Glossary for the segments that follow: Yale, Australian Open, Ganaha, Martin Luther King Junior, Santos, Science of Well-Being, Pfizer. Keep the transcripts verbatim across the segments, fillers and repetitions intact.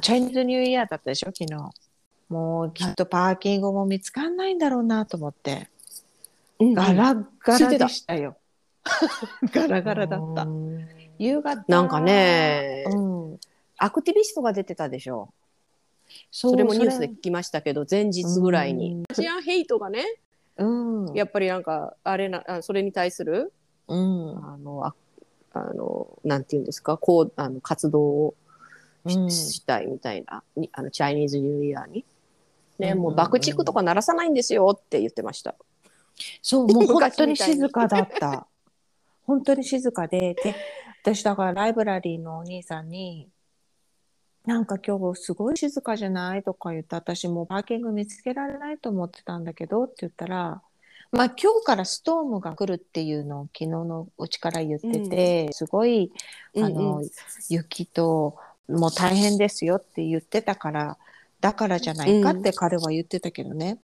のチャイニーズニューイヤーだったでしょ昨日。もうきっとパーキングも見つかんないんだろうなと思って、うん、ガラガラでしたよガラガラだった夕方なんかね、うん、アクティビストが出てたでしょ。 そう、それもニュースで聞きましたけど前日ぐらいにアジアンヘイトがね、うん、やっぱりなんかあれなあそれに対する、うん、あのああのなんていうんですかこうあの活動を し,、うん、したいみたいなにあのチャイニーズニューイヤーにね、もう爆竹とか鳴らさないんですよって言ってました。そう、もう本当に静かだった。本当に静かで、で、私だからライブラリーのお兄さんに、なんか今日すごい静かじゃないとか言って、私もうパーキング見つけられないと思ってたんだけどって言ったら、まあ今日からストームが来るっていうのを昨日のうちから言ってて、うん、すごい、あの、うんうん、雪と、もう大変ですよって言ってたから、だからじゃないかって彼は言ってたけどね、うん、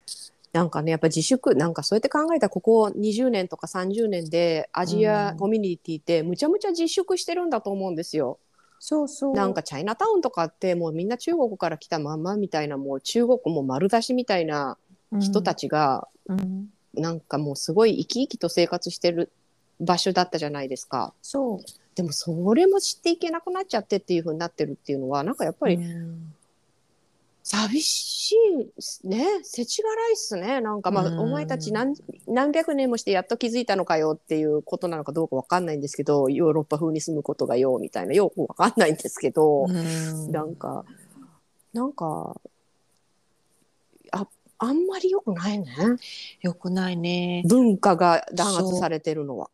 なんかねやっぱ自粛なんかそうやって考えたらここにじゅうねんとかさんじゅうねんでアジアコミュニティってむちゃむちゃ自粛してるんだと思うんですよ、うん、そうそう、なんかチャイナタウンとかってもうみんな中国から来たまんまみたいなもう中国も丸出しみたいな人たちが、うんうん、なんかもうすごい生き生きと生活してる場所だったじゃないですか。そうでもそれも知っていけなくなっちゃってっていう風になってるっていうのはなんかやっぱり、うん、寂しいね、世知辛いっすね。なんかまあ、うん、お前たち 何, 何百年もしてやっと気づいたのかよっていうことなのかどうか分かんないんですけど、ヨーロッパ風に住むことがよみたいなよく分かんないんですけど、うん、なんかなんか あ, あんまり良くないね。良くないね。文化が弾圧されてるのは。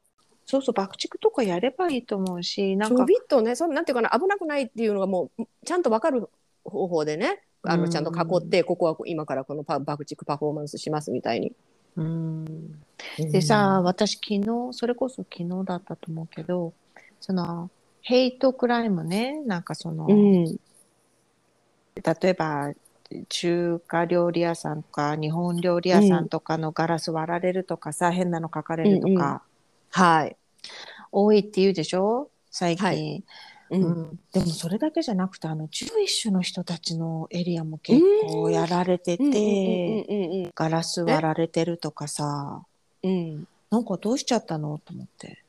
そうそう、爆竹とかやればいいと思うし、なんかちょびっとね、そのなんていうかな、危なくないっていうのがもうちゃんと分かる方法でね。あのちゃんと囲って、うん、ここは今からこのパ爆竹パフォーマンスしますみたいに、うん、でさ、うん、私昨日それこそ昨日だったと思うけど、そのヘイトクライムね、なんかその、うん、例えば中華料理屋さんとか日本料理屋さんとかのガラス割られるとかさ、うん、変なの書かれるとか、うんうん、はい、多いって言うでしょ最近、はい、うんうん、でもそれだけじゃなくて、あのジュイッシュの人たちのエリアも結構やられてて、ガラス割られてるとかさ、うん、なんかどうしちゃったのと思って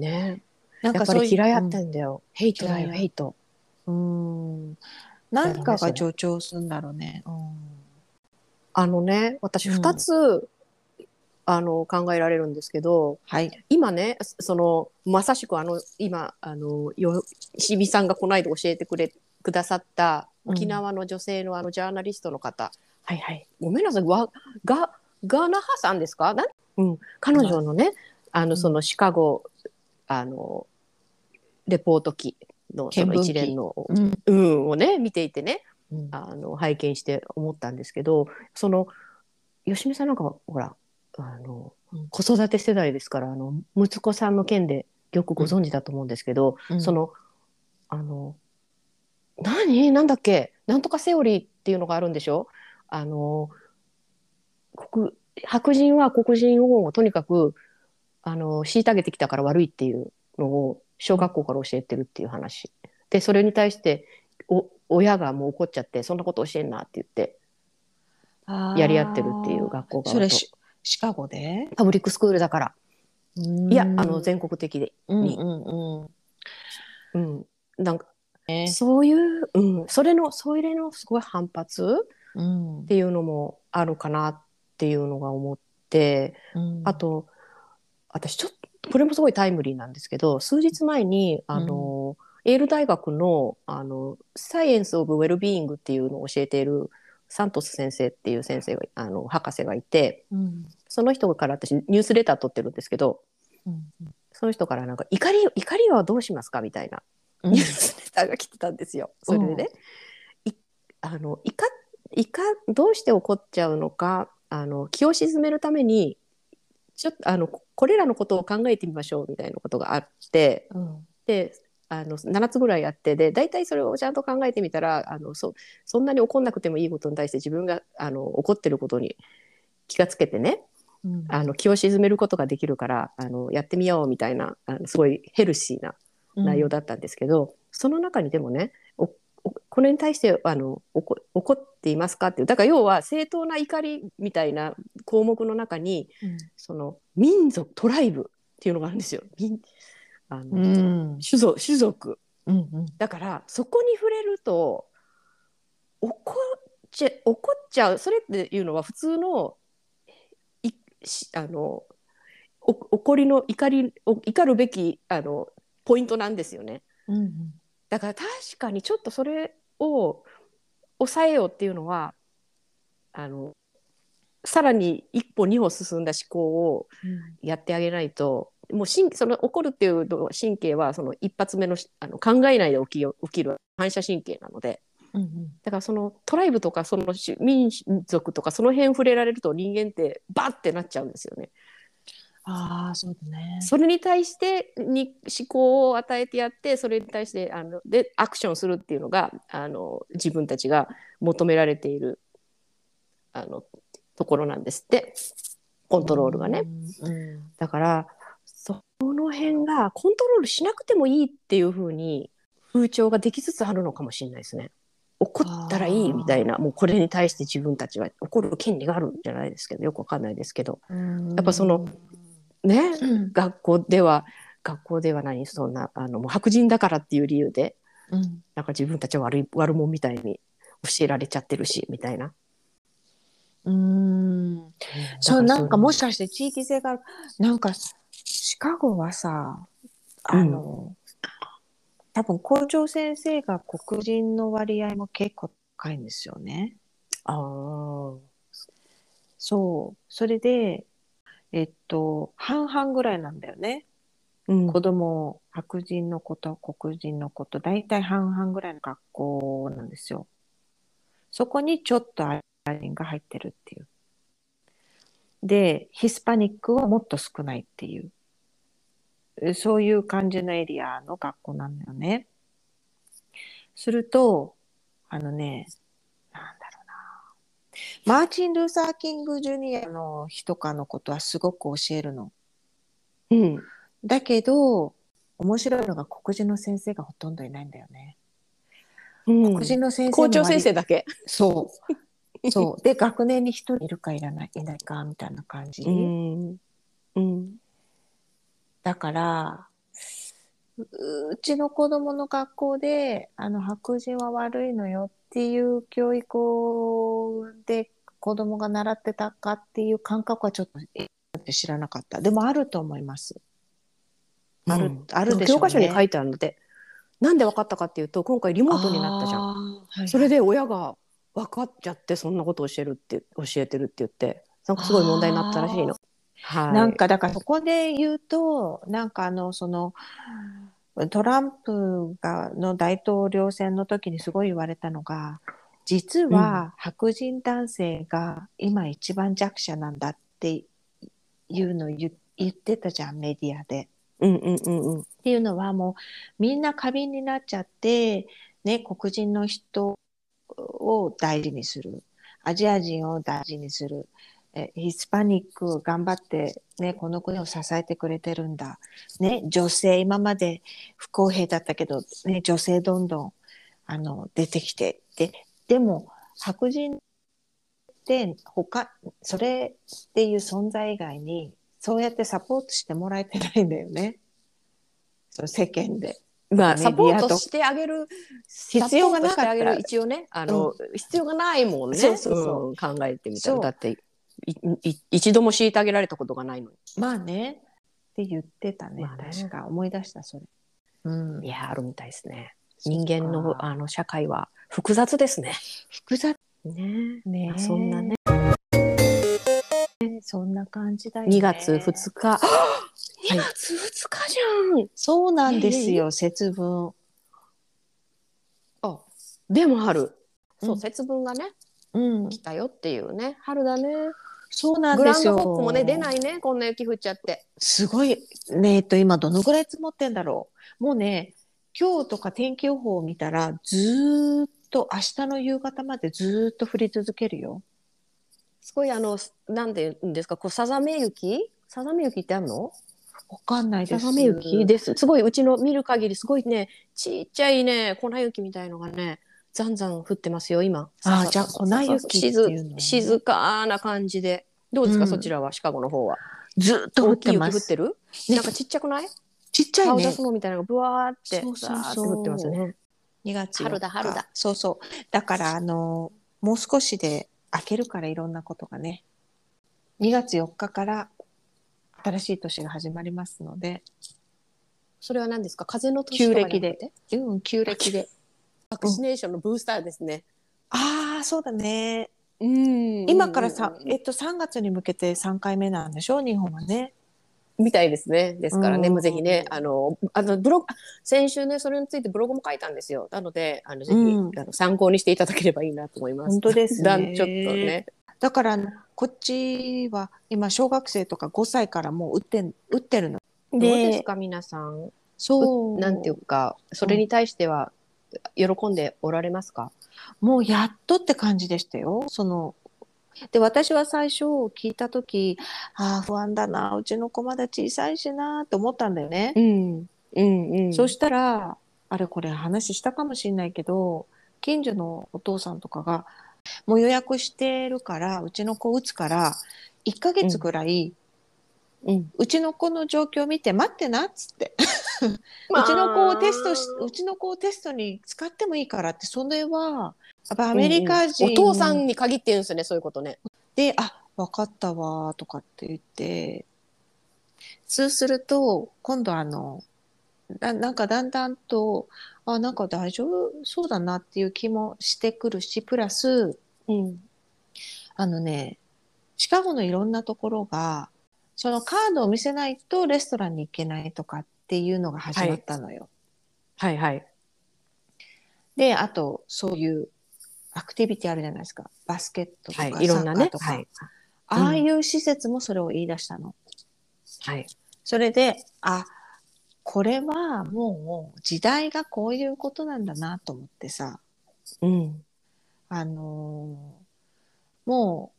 ね。なんかやっぱり嫌いやったんだよ、うん、ヘイトだよヘイト、うん、何かが助長するんだろうね、うん、あのね、私ふたつ、うん、あの考えられるんですけど、はい、今ね、そのまさしくあの今あの吉見さんがこの間教えてくれくださった沖縄の女性のあのジャーナリストの方、うん、はいはい、ごめんなさい、わがガナハさんですか？なん、うん、彼女のね、あのそのシカゴ、うん、あのレポート機のその一連の、うんうん、をね見ていてね、うん、あの拝見して思ったんですけど、その吉見さんなんかほら。あの子育て世代ですから、あの息子さんの件でよくご存知だと思うんですけど、うん、そのあの何なんだっけ、なんとかセオリーっていうのがあるんでしょ、あの黒白人は黒人をとにかくあの虐げてきたから悪いっていうのを小学校から教えてるっていう話で、それに対してお親がもう怒っちゃって、そんなこと教えんなって言ってやり合ってるっていう学校があると。シカゴでパブリックスクールだから、いやあの全国的でに、うんうんうんうん、なんか、えー、そういう、うん、それのそれのすごい反発っていうのもあるかなっていうのが思って、うん、あと私ちょっとこれもすごいタイムリーなんですけど、数日前にあの、うん、エール大学のあのサイエンスオブウェルビーイングっていうのを教えているサントス先生っていう先生があの博士がいて、うん、その人から私ニュースレター取ってるんですけど、うん、その人からなんか怒り、怒りはどうしますかみたいなニュースレターが来てたんですよ。それでね、うん、あの怒怒どうして怒っちゃうのか、あの気を鎮めるためにちょっとあのこれらのことを考えてみましょうみたいなことがあって、うん、であのななつぐらいやって、でだいたいそれをちゃんと考えてみたら、あの そ, そんなに怒んなくてもいいことに対して自分があの怒ってることに気がつけてね、うん、あの気を鎮めることができるからあのやってみようみたいな、あのすごいヘルシーな内容だったんですけど、うん、その中にでもね、おこれに対してあの怒っていますかっていう、だから要は正当な怒りみたいな項目の中に、うん、その民族トライブっていうのがあるんですよ。あの、うん、種族、種族、うんうん、だからそこに触れると怒っちゃ怒っちゃう。それっていうのは普通のいあのお怒りの怒り怒るべきあのポイントなんですよね、うんうん、だから確かにちょっとそれを抑えようっていうのはあのさらに一歩二歩進んだ思考をやってあげないと、うん、もう神その怒るっていう神経はその一発目 の, あの考えないで起 き, 起きる反射神経なので、うんうん、だからそのトライブとかその民族とかその辺触れられると人間ってバッってなっちゃうんですよね。あ、そうだね。それに対してに思考を与えてやって、それに対してあのでアクションするっていうのがあの自分たちが求められているあのところなんですって、コントロールがね、うんうん、だからその辺がコントロールしなくてもいいっていう風に風潮ができつつあるのかもしれないですね。怒ったらいいみたいな、もうこれに対して自分たちは怒る権利があるんじゃないですけど、よくわかんないですけど、うん、やっぱそのね、うん、学校では学校では何そんなあのもう白人だからっていう理由で、うん、なんか自分たちは悪い悪者みたいに教えられちゃってるしみたいな。うーん、そう、なんかもしかして地域性がなんかシカゴはさあの、うん、多分校長先生が黒人の割合も結構高いんですよね。ああ、そう、それでえっと、半々ぐらいなんだよね、うん、子供白人の子と黒人の子と大体半々ぐらいの学校なんですよ。そこにちょっとアジア人が入ってるっていう。でヒスパニックはもっと少ないっていう、そういう感じのエリアの学校なんだよね。するとあのね、マーチン・ルーサー・キング・ジュニアの日とかのことはすごく教えるの、うん、だけど面白いのが黒人の先生がほとんどいないんだよね、うん、黒人の先生校長先生だけそうそうで学年にひとりいるかいらないいないかみたいな感じ、うんうん、だからうちの子どもの学校であの白人は悪いのよっていう教育で子どもが習ってたかっていう感覚はちょっと知らなかった。でもあると思います。ある、うん、あるでしょうね。教科書に書いてあるので、なんで分かったかっていうと今回リモートになったじゃん、はい、それで親が分かっちゃってそんなことを教えるって教えてるって言ってなんかすごい問題になったらしいの。はい、なんかだからそこで言うとなんかあのそのトランプがの大統領選の時にすごい言われたのが、実は白人男性が今一番弱者なんだっていうのを 言, 言ってたじゃんメディアで、うんうんうんうん、っていうのはもうみんな過敏になっちゃって、ね、黒人の人を大事にする、アジア人を大事にする、ヒスパニック頑張って、ね、この国を支えてくれてるんだ、ね、女性今まで不公平だったけど、ね、女性どんどんあの出てきてで、でも白人って他それっていう存在以外にそうやってサポートしてもらえてないんだよね、その世間で。まあ、サポートしてあげる必要がなかった一応ねあの、うん、必要がないもんね。そうそうそう、うん、考えてみたらだっていい一度も虐げられたことがないのに。まあねって言ってた ね,、まあ、ね確か思い出したそれ、うん、いやあるみたいですね。人間 の, あの社会は複雑ですね。複雑ねえ、ね、そんなねそんな感じだよね。にがつふつかにがつふつかじゃん、はい、そうなんですよ、えー、節分あでもある、そう、うん、節分がね、うん、来たよっていうね。春だね。そうなんですよ。グランドホックもね出ないね、こんな雪降っちゃってすごいね。えっと今どのぐらい積もってんだろう。もうね今日とか天気予報を見たらずっと明日の夕方までずっと降り続けるよ。すごいあのなんて言うんですかこうさざめ雪さざめ雪ってあるのわかんないです。さざめ雪です。すごいうちの見る限りすごいねちっちゃいね粉雪みたいのがねざんざん降ってますよ今。ああ、じゃあ粉雪っていうの、ね、静, 静かな感じで。どうですか、うん、そちらはシカゴの方は。ずっと降ってます。大きい雪降ってる、ね、なんかちっちゃくない、ちっちゃいね、青ざすのみたいなのがブワーって降ってますよね。にがつ春だ春だ。そうそう、だからあのもう少しで明けるから、いろんなことがね、にがつよっかから新しい年が始まりますので。それは何ですか、風の年とかになって、旧暦で、うん、旧暦でワクチネーションのブースターですね、うん、ああそうだね、うん、今からさ、えっと、さんがつに向けてさんかいめなんでしょう、日本はね、みたいですね。ですからね、うん、ぜひね、あのあのブログ、先週ねそれについてブログも書いたんですよ。なのであのぜひ、うん、あの参考にしていただければいいなと思います。本当ですね、ちょっとね、だからこっちは今小学生とかごさいからもう打って、打ってるので、どうですか皆さん、そうなんていうか、それに対しては喜んでおられますか、うん、もうやっとって感じでしたよ。そので私は最初聞いた時、ああ不安だな、うちの子まだ小さいしなと思ったんだよね、うんうんうん、そしたらあれこれ話したかもしれないけど、近所のお父さんとかがもう予約してるから、うちの子打つからいっかげつぐらい、うんうん、うちの子の状況見て待ってなっつってうちの子をテストし、うちの子をテストに使ってもいいからって。それはやっぱアメリカ人、うんうん、お父さんに限って言うんですよね、そういうことね。で、あ、分かったわとかって言って、そうすると今度あの な, なんかだんだんと、あ、なんか大丈夫そうだなっていう気もしてくるし、プラス、うん、あのね、シカゴのいろんなところがそのカードを見せないとレストランに行けないとかっていうのが始まったのよ、はい、はいはい。で、あとそういうアクティビティあるじゃないですか、バスケットとか、はい、いろんなね、サッカーとか、はい、ああいう施設もそれを言い出したの、はい、それで、あ、これはもう時代がこういうことなんだなと思ってさ、うん、あのー、もう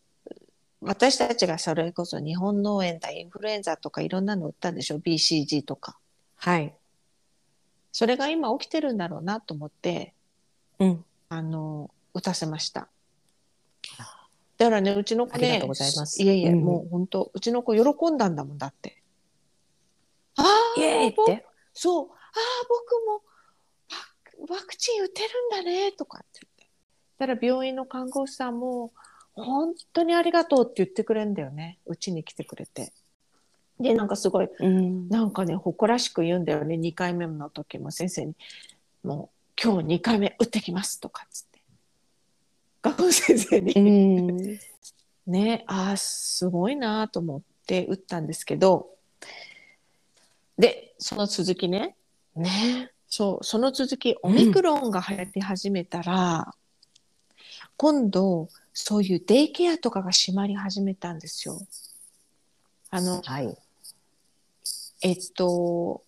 私たちがそれこそ日本脳炎だインフルエンザとかいろんなの打ったんでしょ、 ビーシージー とか、はい、それが今起きてるんだろうなと思って、うん、あの打たせました。だからね、うちの子ね、ありがとうございます、いえいえ、うん、もう本当うちの子喜んだんだもん、だってああイエーイって、そう、ああ僕もワクチン打てるんだねとかって言って、だから病院の看護師さんも本当にありがとうって言ってくれるんだよね、うちに来てくれて。で、なんかすごい、うん、なんかね、誇らしく言うんだよね、にかいめの時も先生に、もう今日にかいめ打ってきますとかっつって学校先生に、うんね、あーすごいなと思って打ったんですけど、でその続きね、ね、そう、その続きオミクロンが流行り始めたら、うん、今度そういうデイケアとかが閉まり始めたんですよ。あの、はい、えっと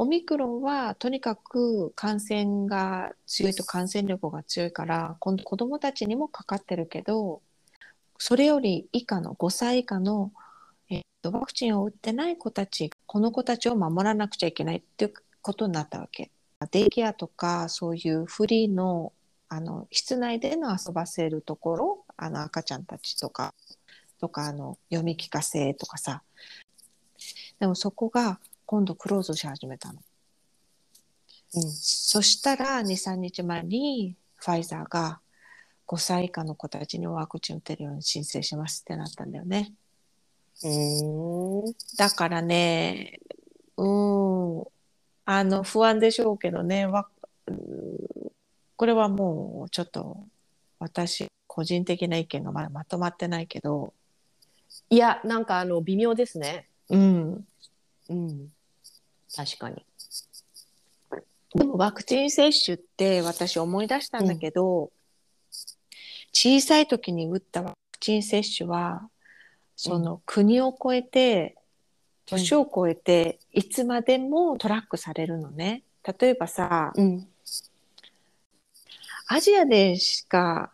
オミクロンはとにかく感染が強いと、感染力が強いから、今度子どもたちにもかかってるけど、それより以下のごさい以下の、えっと、ワクチンを打ってない子たち、この子たちを守らなくちゃいけないっていうことになったわけ。デイケアとかそういうフリーの、あの室内での遊ばせるところ、あの赤ちゃんたちとかとか、あの読み聞かせとかさ、でもそこが今度クローズし始めたの、うん、そしたら にさんにちまえにファイザーがごさい以下の子たちにワクチン打てるように申請しますってなったんだよね。うーん、だからね、うーん、あの不安でしょうけどね、わこれはもうちょっと私個人的な意見がまだまとまってないけど、いや、なんかあの微妙ですね。うん、うん、確かに。でもワクチン接種って私思い出したんだけど、うん、小さい時に打ったワクチン接種はその国を越えて、うん、年を越えていつまでもトラックされるのね。例えばさ、うん、アジアでしか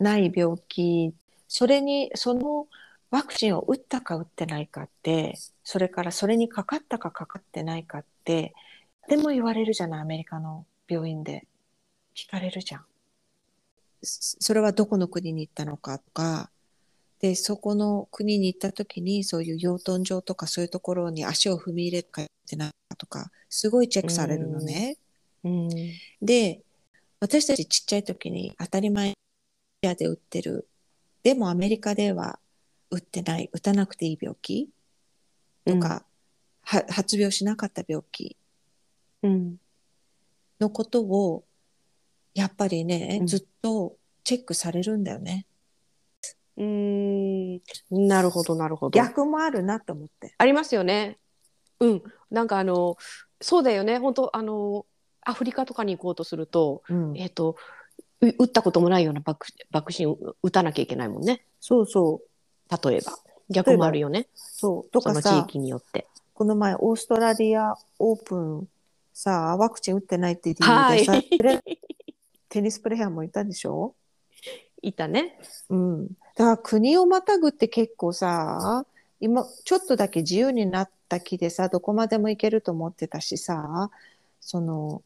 ない病気、それにそのワクチンを打ったか打ってないかって、それからそれにかかったかかかってないかってでも言われるじゃない、アメリカの病院で聞かれるじゃん。それはどこの国に行ったのかとか、で、そこの国に行った時にそういう養豚場とかそういうところに足を踏み入れるかやってないかとか、すごいチェックされるのね。うんうん、で、私たちちっちゃい時に当たり前で売ってる、でもアメリカでは売ってない、打たなくていい病気とか、うん、発病しなかった病気のことを、やっぱりね、うん、ずっとチェックされるんだよね。うーん、なるほどなるほど。逆もあるなと思って。ありますよね。うん、なんかあのそうだよね。本当あのアフリカとかに行こうとすると、うん、えっと打ったこともないようなバク、バクチン打たなきゃいけないもんね。そうそう。例えば逆もあるよね。そう。とかさ、その地域によって。この前オーストラリアオープンさあワクチン打ってないって言ってさ、はい、テニスプレーヤーもいたでしょ。いたね。うん。だから国をまたぐって結構さ、今ちょっとだけ自由になった気でさ、どこまでも行けると思ってたしさ、その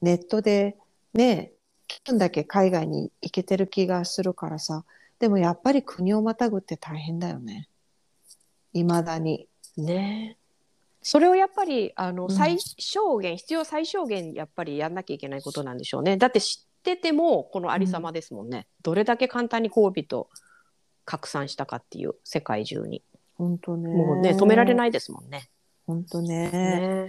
ネットでね、期間だけ海外に行けてる気がするからさ、でもやっぱり国をまたぐって大変だよね。未だに。ね。それをやっぱりあの、うん、最小限、必要最小限やっぱりやんなきゃいけないことなんでしょうね。だって知っててもこのありさまですもんね。うん、どれだけ簡単にCOVIDと拡散したかっていう、世界中に本当ね、もうね止められないですもんね。本当ね。ね。